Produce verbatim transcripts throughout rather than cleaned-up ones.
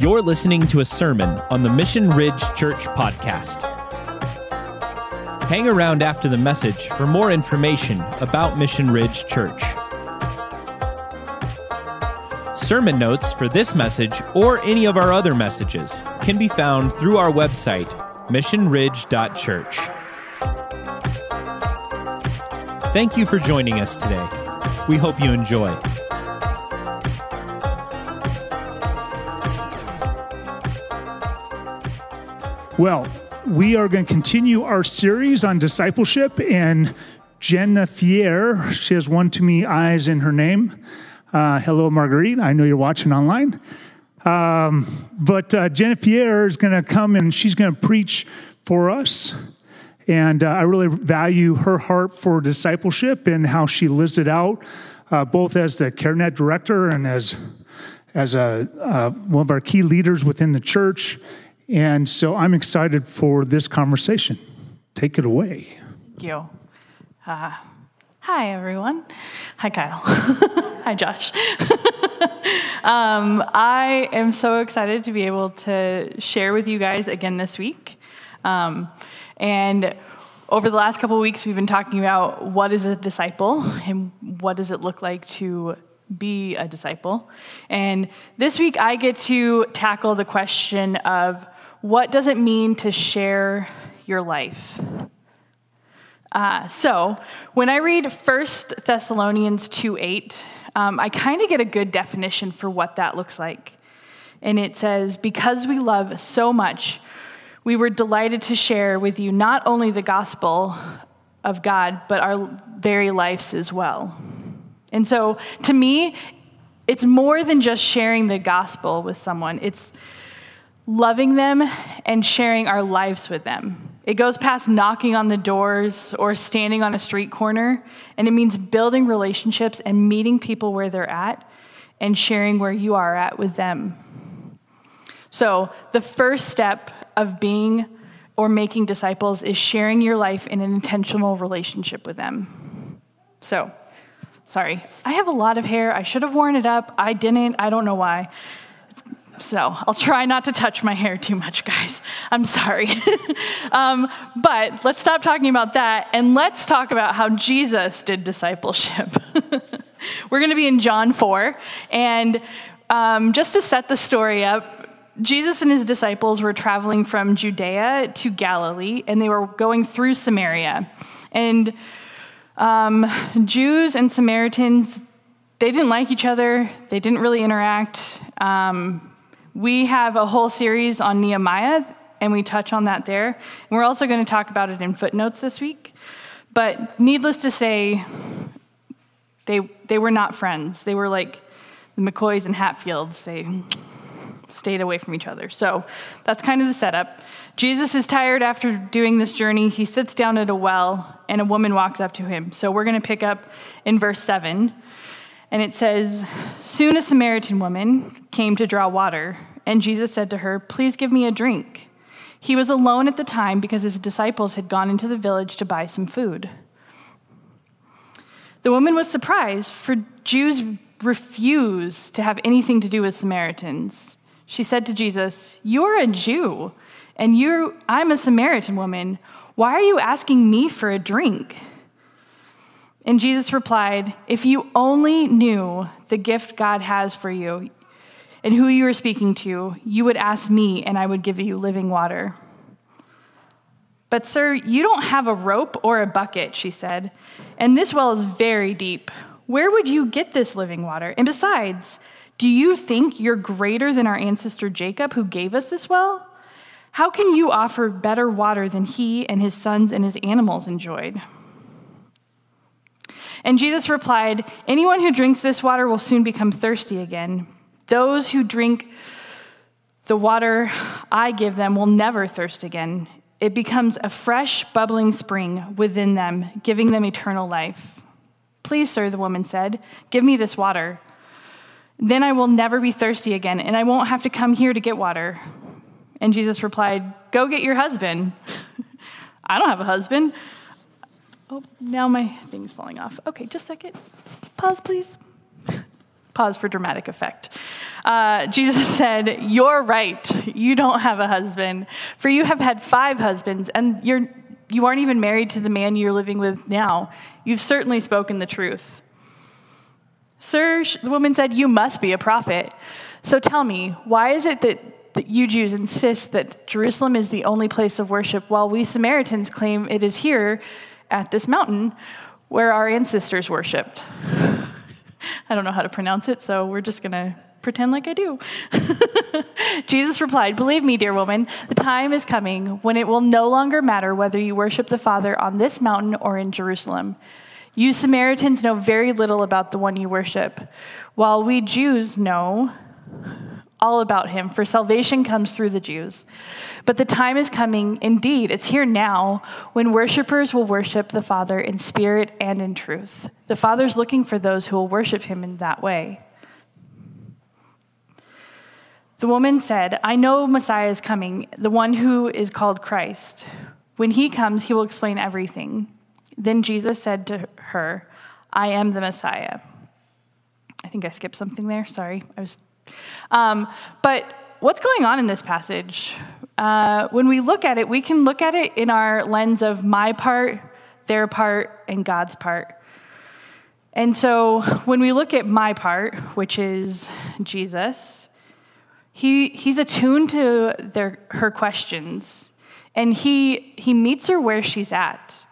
You're listening to a sermon on the Mission Ridge Church podcast. Hang around after the message for more information about Mission Ridge Church. Sermon notes for this message or any of our other messages can be found through our website, mission ridge dot church. Thank you for joining us today. We hope you enjoy. Well, we are going to continue our series on discipleship, and Jennifer, she has one too many eyes in her name. Uh, hello, Marguerite. I know you're watching online. Um, but uh, Jennifer is going to come and she's going to preach for us. And uh, I really value her heart for discipleship and how she lives it out, uh, both as the CareNet director and as as a uh, one of our key leaders within the church. And so I'm excited for this conversation. Take it away. Thank you. Uh, hi, everyone. Hi, Kyle. Hi, Josh. um, I am so excited to be able to share with you guys again this week. Um, and over the last couple of weeks, we've been talking about what is a disciple and what does it look like to be a disciple. And this week, I get to tackle the question of, what does it mean to share your life? Uh, so when I read First Thessalonians two eight, um, I kind of get a good definition for what that looks like. And it says, because we love so much, we were delighted to share with you not only the gospel of God, but our very lives as well. And so to me, it's more than just sharing the gospel with someone. It's loving them and sharing our lives with them. It goes past knocking on the doors or standing on a street corner, and it means building relationships and meeting people where they're at and sharing where you are at with them. So the first step of being or making disciples is sharing your life in an intentional relationship with them. So, sorry, I have a lot of hair. I should have worn it up. I didn't. I don't know why. So I'll try not to touch my hair too much, guys. I'm sorry. um, but let's stop talking about that, and let's talk about how Jesus did discipleship. We're going to be in John four, and um, just to set the story up, Jesus and his disciples were traveling from Judea to Galilee, and they were going through Samaria. And um, Jews and Samaritans, they didn't like each other. They didn't really interact. Um We have a whole series on Nehemiah, and we touch on that there. And we're also going to talk about it in footnotes this week. But needless to say, they they were not friends. They were like the McCoys and Hatfields. They stayed away from each other. So that's kind of the setup. Jesus is tired after doing this journey. He sits down at a well, and a woman walks up to him. So we're going to pick up in verse seven. And it says, soon a Samaritan woman came to draw water, and Jesus said to her, please give me a drink. He was alone at the time because his disciples had gone into the village to buy some food. The woman was surprised, for Jews refuse to have anything to do with Samaritans. She said to Jesus, you're a Jew, and you I'm a Samaritan woman. Why are you asking me for a drink? And Jesus replied, if you only knew the gift God has for you and who you are speaking to, you would ask me, and I would give you living water. But, sir, you don't have a rope or a bucket, she said, and this well is very deep. Where would you get this living water? And besides, do you think you're greater than our ancestor Jacob, who gave us this well? How can you offer better water than he and his sons and his animals enjoyed? And Jesus replied, anyone who drinks this water will soon become thirsty again. Those who drink the water I give them will never thirst again. It becomes a fresh, bubbling spring within them, giving them eternal life. Please, sir, the woman said, give me this water. Then I will never be thirsty again, and I won't have to come here to get water. And Jesus replied, go get your husband. I don't have a husband. Oh, now my thing's falling off. Okay, just a second. Pause, please. Pause for dramatic effect. Uh, Jesus said, "You're right. You don't have a husband, for you have had five husbands, and you're, you aren't even married to the man you're living with now. You've certainly spoken the truth." "Sir," the woman said, "you must be a prophet. So tell me, why is it that, that you Jews insist that Jerusalem is the only place of worship, while we Samaritans claim it is here at this mountain where our ancestors worshipped?" I don't know how to pronounce it, so we're just going to pretend like I do. Jesus replied, "Believe me, dear woman, the time is coming when it will no longer matter whether you worship the Father on this mountain or in Jerusalem. You Samaritans know very little about the one you worship, while we Jews know all about him, for salvation comes through the Jews. But the time is coming, indeed, it's here now, when worshipers will worship the Father in spirit and in truth. The Father's looking for those who will worship him in that way." The woman said, "I know Messiah is coming, the one who is called Christ. When he comes, he will explain everything." Then Jesus said to her, "I am the Messiah." I think I skipped something there. Sorry, I was... Um, but what's going on in this passage? Uh, when we look at it, we can look at it in our lens of my part, their part, and God's part. And so when we look at my part, which is Jesus, he he's attuned to their her questions, and he he meets her where she's at.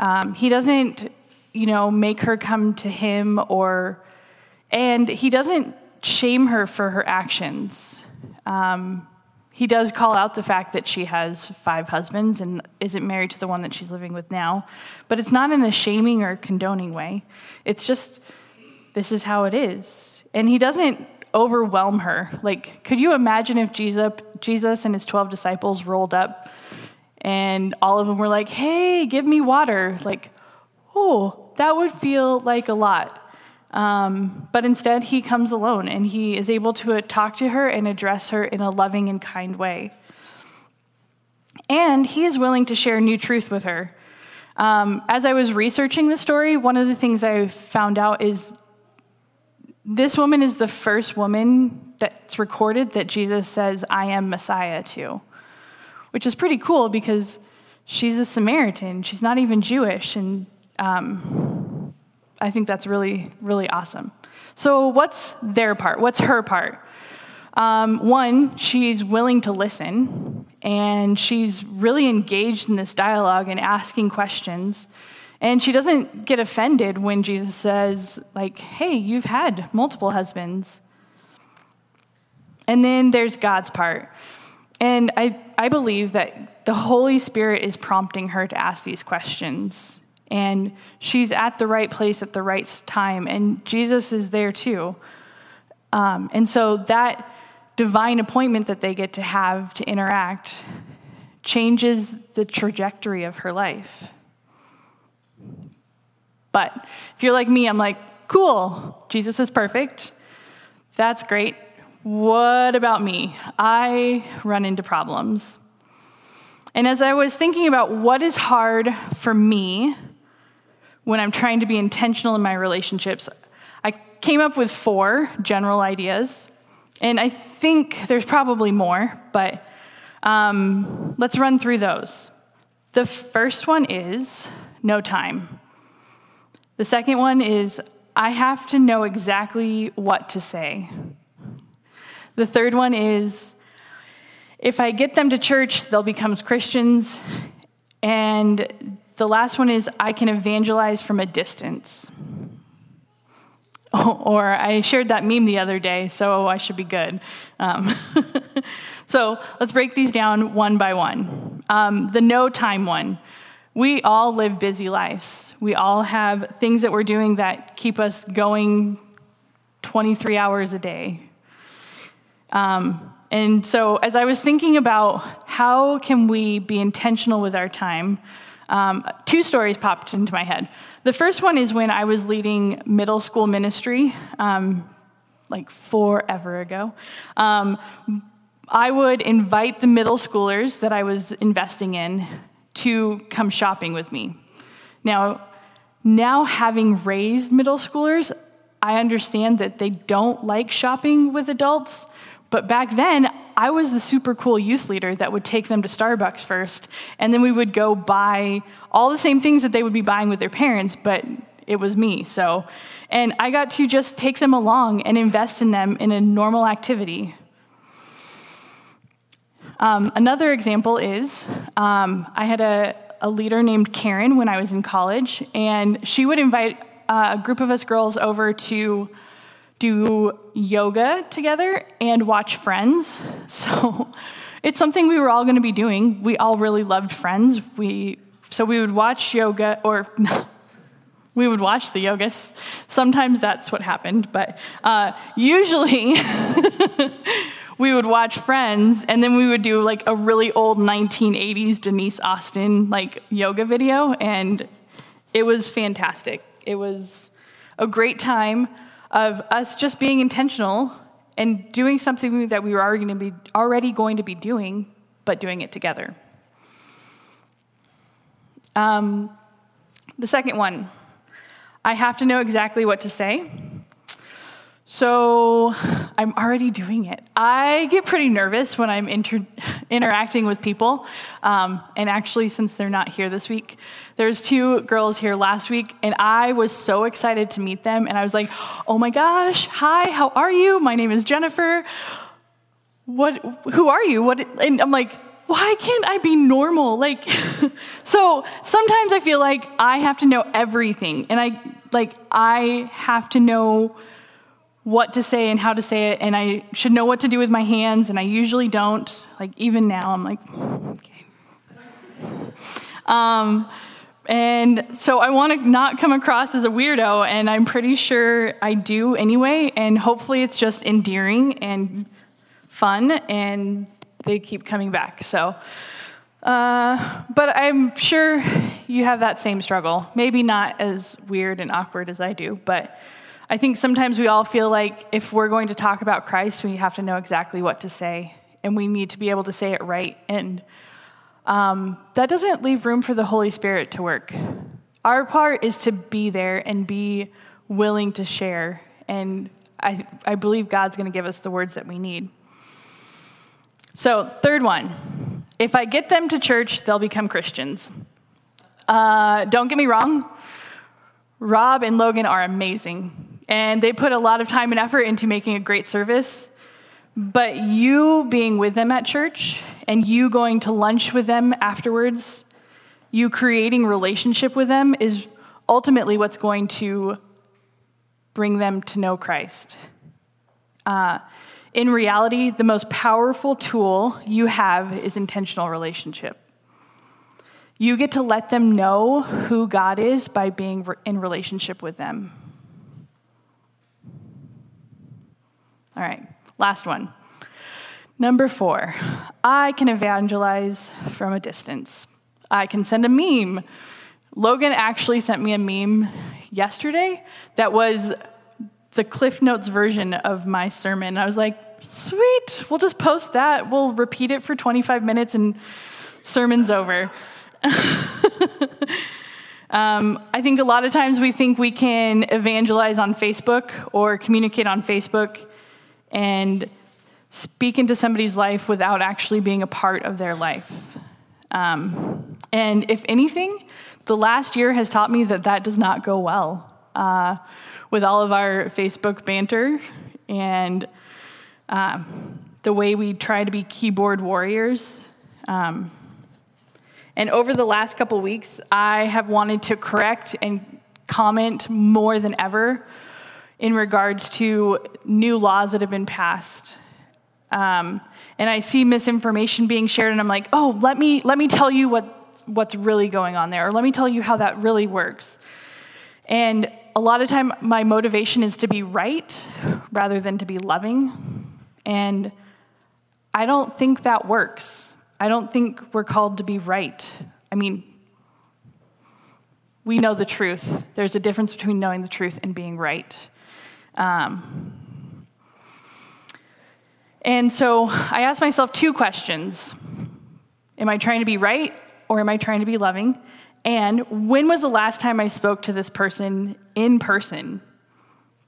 Um, he doesn't, you know, make her come to him, or, and he doesn't shame her for her actions. Um, he does call out the fact that she has five husbands and isn't married to the one that she's living with now, but it's not in a shaming or condoning way. It's just, this is how it is. And he doesn't overwhelm her. Like, could you imagine if Jesus, Jesus and his twelve disciples rolled up and all of them were like, "Hey, give me water." Like, oh, that would feel like a lot. Um, but instead, he comes alone, and he is able to talk to her and address her in a loving and kind way. And he is willing to share new truth with her. Um, as I was researching the story, one of the things I found out is this woman is the first woman that's recorded that Jesus says, "I am Messiah" to, which is pretty cool because she's a Samaritan. She's not even Jewish, and um I think that's really, really awesome. So what's their part? What's her part? Um, one, she's willing to listen, and she's really engaged in this dialogue and asking questions. And she doesn't get offended when Jesus says, like, "Hey, you've had multiple husbands." And then there's God's part. And I, I believe that the Holy Spirit is prompting her to ask these questions. And she's at the right place at the right time, and Jesus is there too. Um, and so that divine appointment that they get to have to interact changes the trajectory of her life. But if you're like me, I'm like, cool, Jesus is perfect. That's great. What about me? I run into problems. And as I was thinking about what is hard for me when I'm trying to be intentional in my relationships, I came up with four general ideas, and I think there's probably more, but um, let's run through those. The first one is no time. The second one is I have to know exactly what to say. The third one is if I get them to church, they'll become Christians, and the last one is I can evangelize from a distance. Or I shared that meme the other day, so I should be good. Um, so let's break these down one by one. Um, the no time one. We all live busy lives. We all have things that we're doing that keep us going twenty-three hours a day. Um, and so as I was thinking about how can we be intentional with our time, Um, two stories popped into my head. The first one is when I was leading middle school ministry, um, like forever ago. Um, I would invite the middle schoolers that I was investing in to come shopping with me. Now, now having raised middle schoolers, I understand that they don't like shopping with adults, but back then, I was the super cool youth leader that would take them to Starbucks first, and then we would go buy all the same things that they would be buying with their parents, but it was me. So, and I got to just take them along and invest in them in a normal activity. Um, another example is um, I had a, a leader named Karen when I was in college, and she would invite uh, a group of us girls over to do yoga together and watch Friends. So it's something we were all going to be doing. We all really loved Friends. We so we would watch yoga or. We would watch the yogas. Sometimes that's what happened, but uh, usually we would watch Friends, and then we would do like a really old nineteen eighties Denise Austin like yoga video, and it was fantastic. It was a great time of us just being intentional and doing something that we were already going to be already going to be doing, but doing it together. Um, the second one. I have to know exactly what to say, so I'm already doing it. I get pretty nervous when I'm inter- interacting with people, um, and actually, since they're not here this week, there's two girls here last week, and I was so excited to meet them, and I was like, oh my gosh, hi, how are you? My name is Jennifer. What? Who are you? What? And I'm like, why can't I be normal? Like, so sometimes I feel like I have to know everything, and I like I have to know what to say and how to say it, and I should know what to do with my hands, and I usually don't. Like even now, I'm like, okay. Um, and so I want to not come across as a weirdo, and I'm pretty sure I do anyway. And hopefully, it's just endearing and fun and. They keep coming back. So, uh, but I'm sure you have that same struggle. Maybe not as weird and awkward as I do, but I think sometimes we all feel like if we're going to talk about Christ, we have to know exactly what to say, and we need to be able to say it right. And um, that doesn't leave room for the Holy Spirit to work. Our part is to be there and be willing to share. And I, I believe God's going to give us the words that we need. So, third one, if I get them to church, they'll become Christians. Uh, don't get me wrong, Rob and Logan are amazing, and they put a lot of time and effort into making a great service, but you being with them at church, and you going to lunch with them afterwards, you creating relationship with them is ultimately what's going to bring them to know Christ. Uh In reality, the most powerful tool you have is intentional relationship. You get to let them know who God is by being in relationship with them. All right, last one. Number four, I can evangelize from a distance. I can send a meme. Logan actually sent me a meme yesterday that was the Cliff Notes version of my sermon. I was like, sweet, we'll just post that. We'll repeat it for twenty-five minutes and sermon's over. um, I think a lot of times we think we can evangelize on Facebook or communicate on Facebook and speak into somebody's life without actually being a part of their life. Um, and if anything, the last year has taught me that that does not go well. Uh, with all of our Facebook banter and uh, the way we try to be keyboard warriors. Um, and over the last couple weeks, I have wanted to correct and comment more than ever in regards to new laws that have been passed. Um, and I see misinformation being shared, and I'm like, oh, let me let me tell you what what's really going on there, or let me tell you how that really works. And a lot of time, my motivation is to be right rather than to be loving. And I don't think that works. I don't think we're called to be right. I mean, we know the truth. There's a difference between knowing the truth and being right. Um, and so I asked myself two questions. Am I trying to be right, or am I trying to be loving? And when was the last time I spoke to this person in person?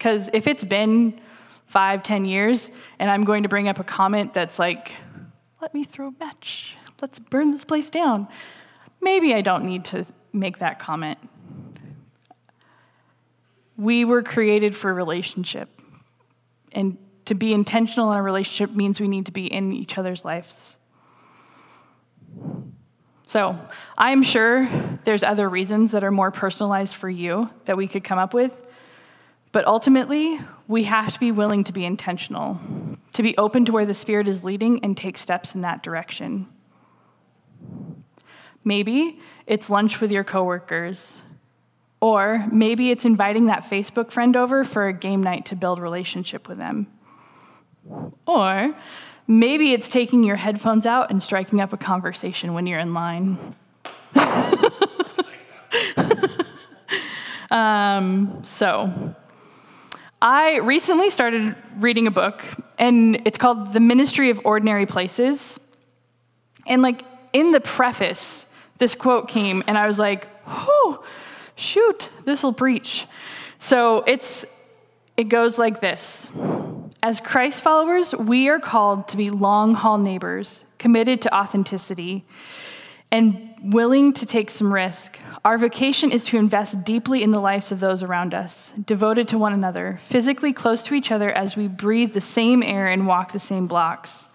Because if it's been five, ten years, and I'm going to bring up a comment that's like, let me throw a match, let's burn this place down, maybe I don't need to make that comment. We were created for relationship. And to be intentional in a relationship means we need to be in each other's lives. So I'm sure there's other reasons that are more personalized for you that we could come up with. But ultimately, we have to be willing to be intentional, to be open to where the Spirit is leading and take steps in that direction. Maybe it's lunch with your coworkers. Or maybe it's inviting that Facebook friend over for a game night to build relationship with them. Or maybe it's taking your headphones out and striking up a conversation when you're in line. um, so I recently started reading a book, and it's called The Ministry of Ordinary Places. And like in the preface, this quote came, and I was like, whew, shoot, this'll preach. So it's it goes like this. As Christ followers, we are called to be long-haul neighbors, committed to authenticity, and willing to take some risk. Our vocation is to invest deeply in the lives of those around us, devoted to one another, physically close to each other as we breathe the same air and walk the same blocks.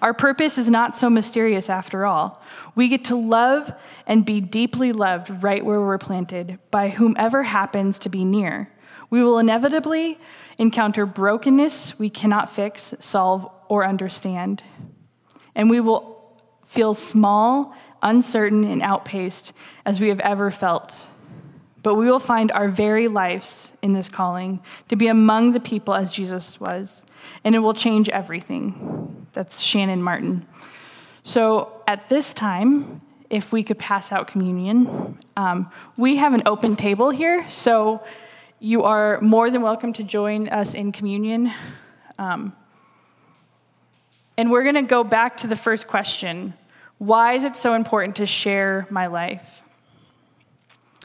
Our purpose is not so mysterious after all. We get to love and be deeply loved right where we're planted by whomever happens to be near. We will inevitably encounter brokenness we cannot fix, solve, or understand. And we will feel small, uncertain, and outpaced as we have ever felt. But we will find our very lives in this calling to be among the people as Jesus was, and it will change everything. That's Shannon Martin. So at this time, if we could pass out communion, um, we have an open table here, so you are more than welcome to join us in communion. Um, and we're going to go back to the first question. Why is it so important to share my life?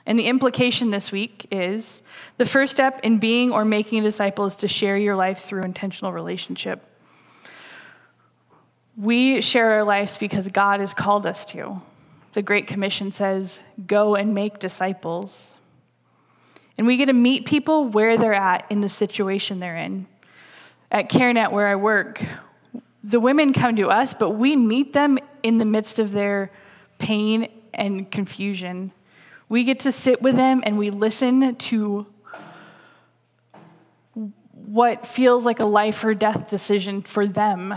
And the implication this week is the first step in being or making a disciple is to share your life through intentional relationship. We share our lives because God has called us to. The Great Commission says, go and make disciples. And we get to meet people where they're at in the situation they're in. At CareNet, where I work, the women come to us, but we meet them in the midst of their pain and confusion. We get to sit with them and we listen to what feels like a life or death decision for them.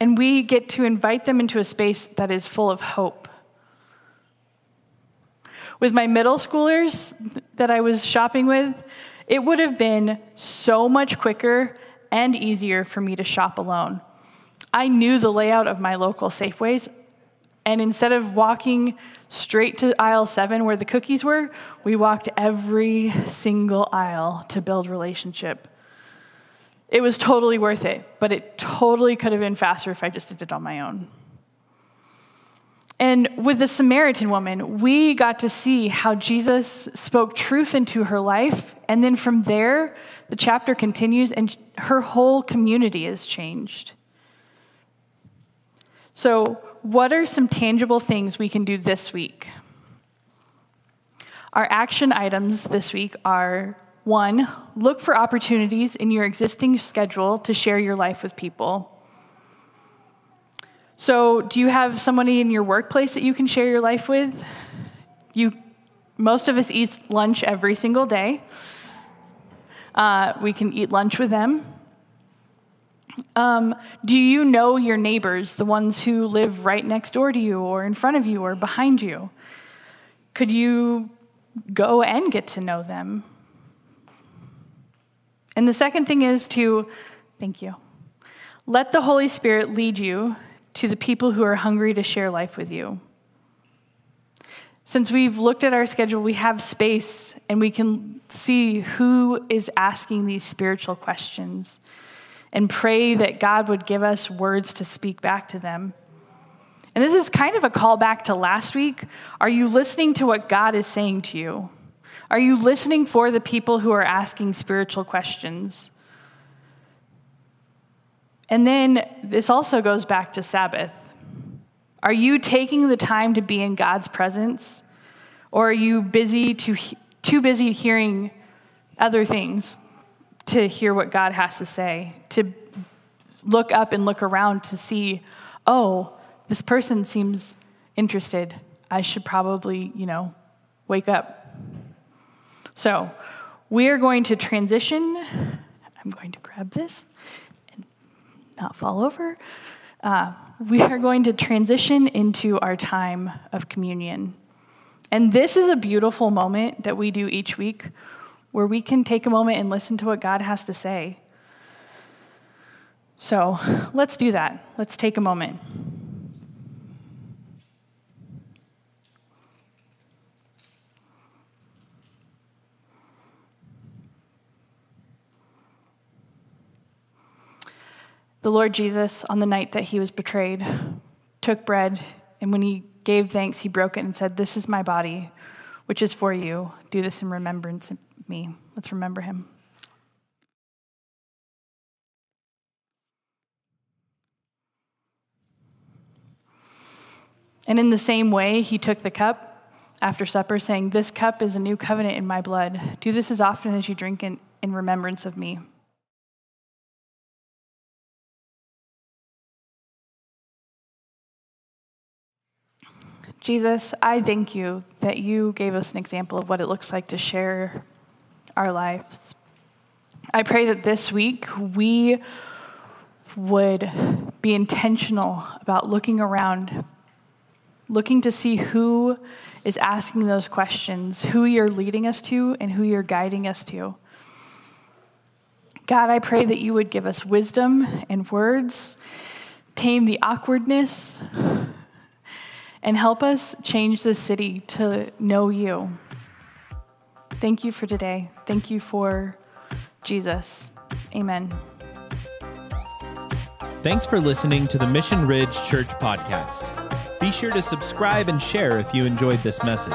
And we get to invite them into a space that is full of hope. With my middle schoolers that I was shopping with, it would have been so much quicker and easier for me to shop alone. I knew the layout of my local Safeways, and instead of walking straight to aisle seven where the cookies were, we walked every single aisle to build relationship. It was totally worth it, but it totally could have been faster if I just did it on my own. And with the Samaritan woman, we got to see how Jesus spoke truth into her life, and then from there, the chapter continues, and her whole community is changed. So, what are some tangible things we can do this week? Our action items this week are: one, look for opportunities in your existing schedule to share your life with people. So, do you have somebody in your workplace that you can share your life with? You, most of us eat lunch every single day. Uh, we can eat lunch with them. Um, do you know your neighbors, the ones who live right next door to you or in front of you or behind you? Could you go and get to know them? And the second thing is to, thank you, let the Holy Spirit lead you to the people who are hungry to share life with you. Since we've looked at our schedule, we have space, and we can see who is asking these spiritual questions and pray that God would give us words to speak back to them. And this is kind of a callback to last week. Are you listening to what God is saying to you? Are you listening for the people who are asking spiritual questions? And then this also goes back to Sabbath. Are you taking the time to be in God's presence, or are you busy to too busy hearing other things to hear what God has to say, to look up and look around to see, oh, this person seems interested. I should probably, you know, wake up. So we are going to transition. I'm going to grab this. Not fall over. Uh, we are going to transition into our time of communion. And this is a beautiful moment that we do each week where we can take a moment and listen to what God has to say. So let's do that. Let's take a moment. The Lord Jesus, on the night that he was betrayed, took bread, and when he gave thanks, he broke it and said, "This is my body, which is for you. Do this in remembrance of me." Let's remember him. And in the same way, he took the cup after supper, saying, "This cup is a new covenant in my blood. Do this as often as you drink in, in remembrance of me." Jesus, I thank you that you gave us an example of what it looks like to share our lives. I pray that this week we would be intentional about looking around, looking to see who is asking those questions, who you're leading us to, and who you're guiding us to. God, I pray that you would give us wisdom and words, tame the awkwardness, and help us change this city to know you. Thank you for today. Thank you for Jesus. Amen. Thanks for listening to the Mission Ridge Church podcast. Be sure to subscribe and share if you enjoyed this message.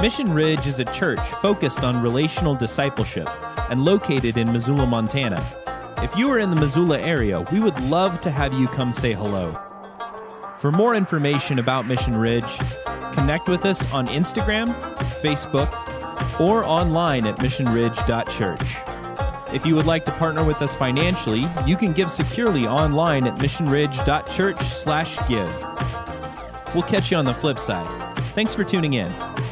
Mission Ridge is a church focused on relational discipleship and located in Missoula, Montana. If you are in the Missoula area, we would love to have you come say hello. For more information about Mission Ridge, connect with us on Instagram, Facebook, or online at mission ridge dot church. If you would like to partner with us financially, you can give securely online at mission ridge dot church slash give. We'll catch you on the flip side. Thanks for tuning in.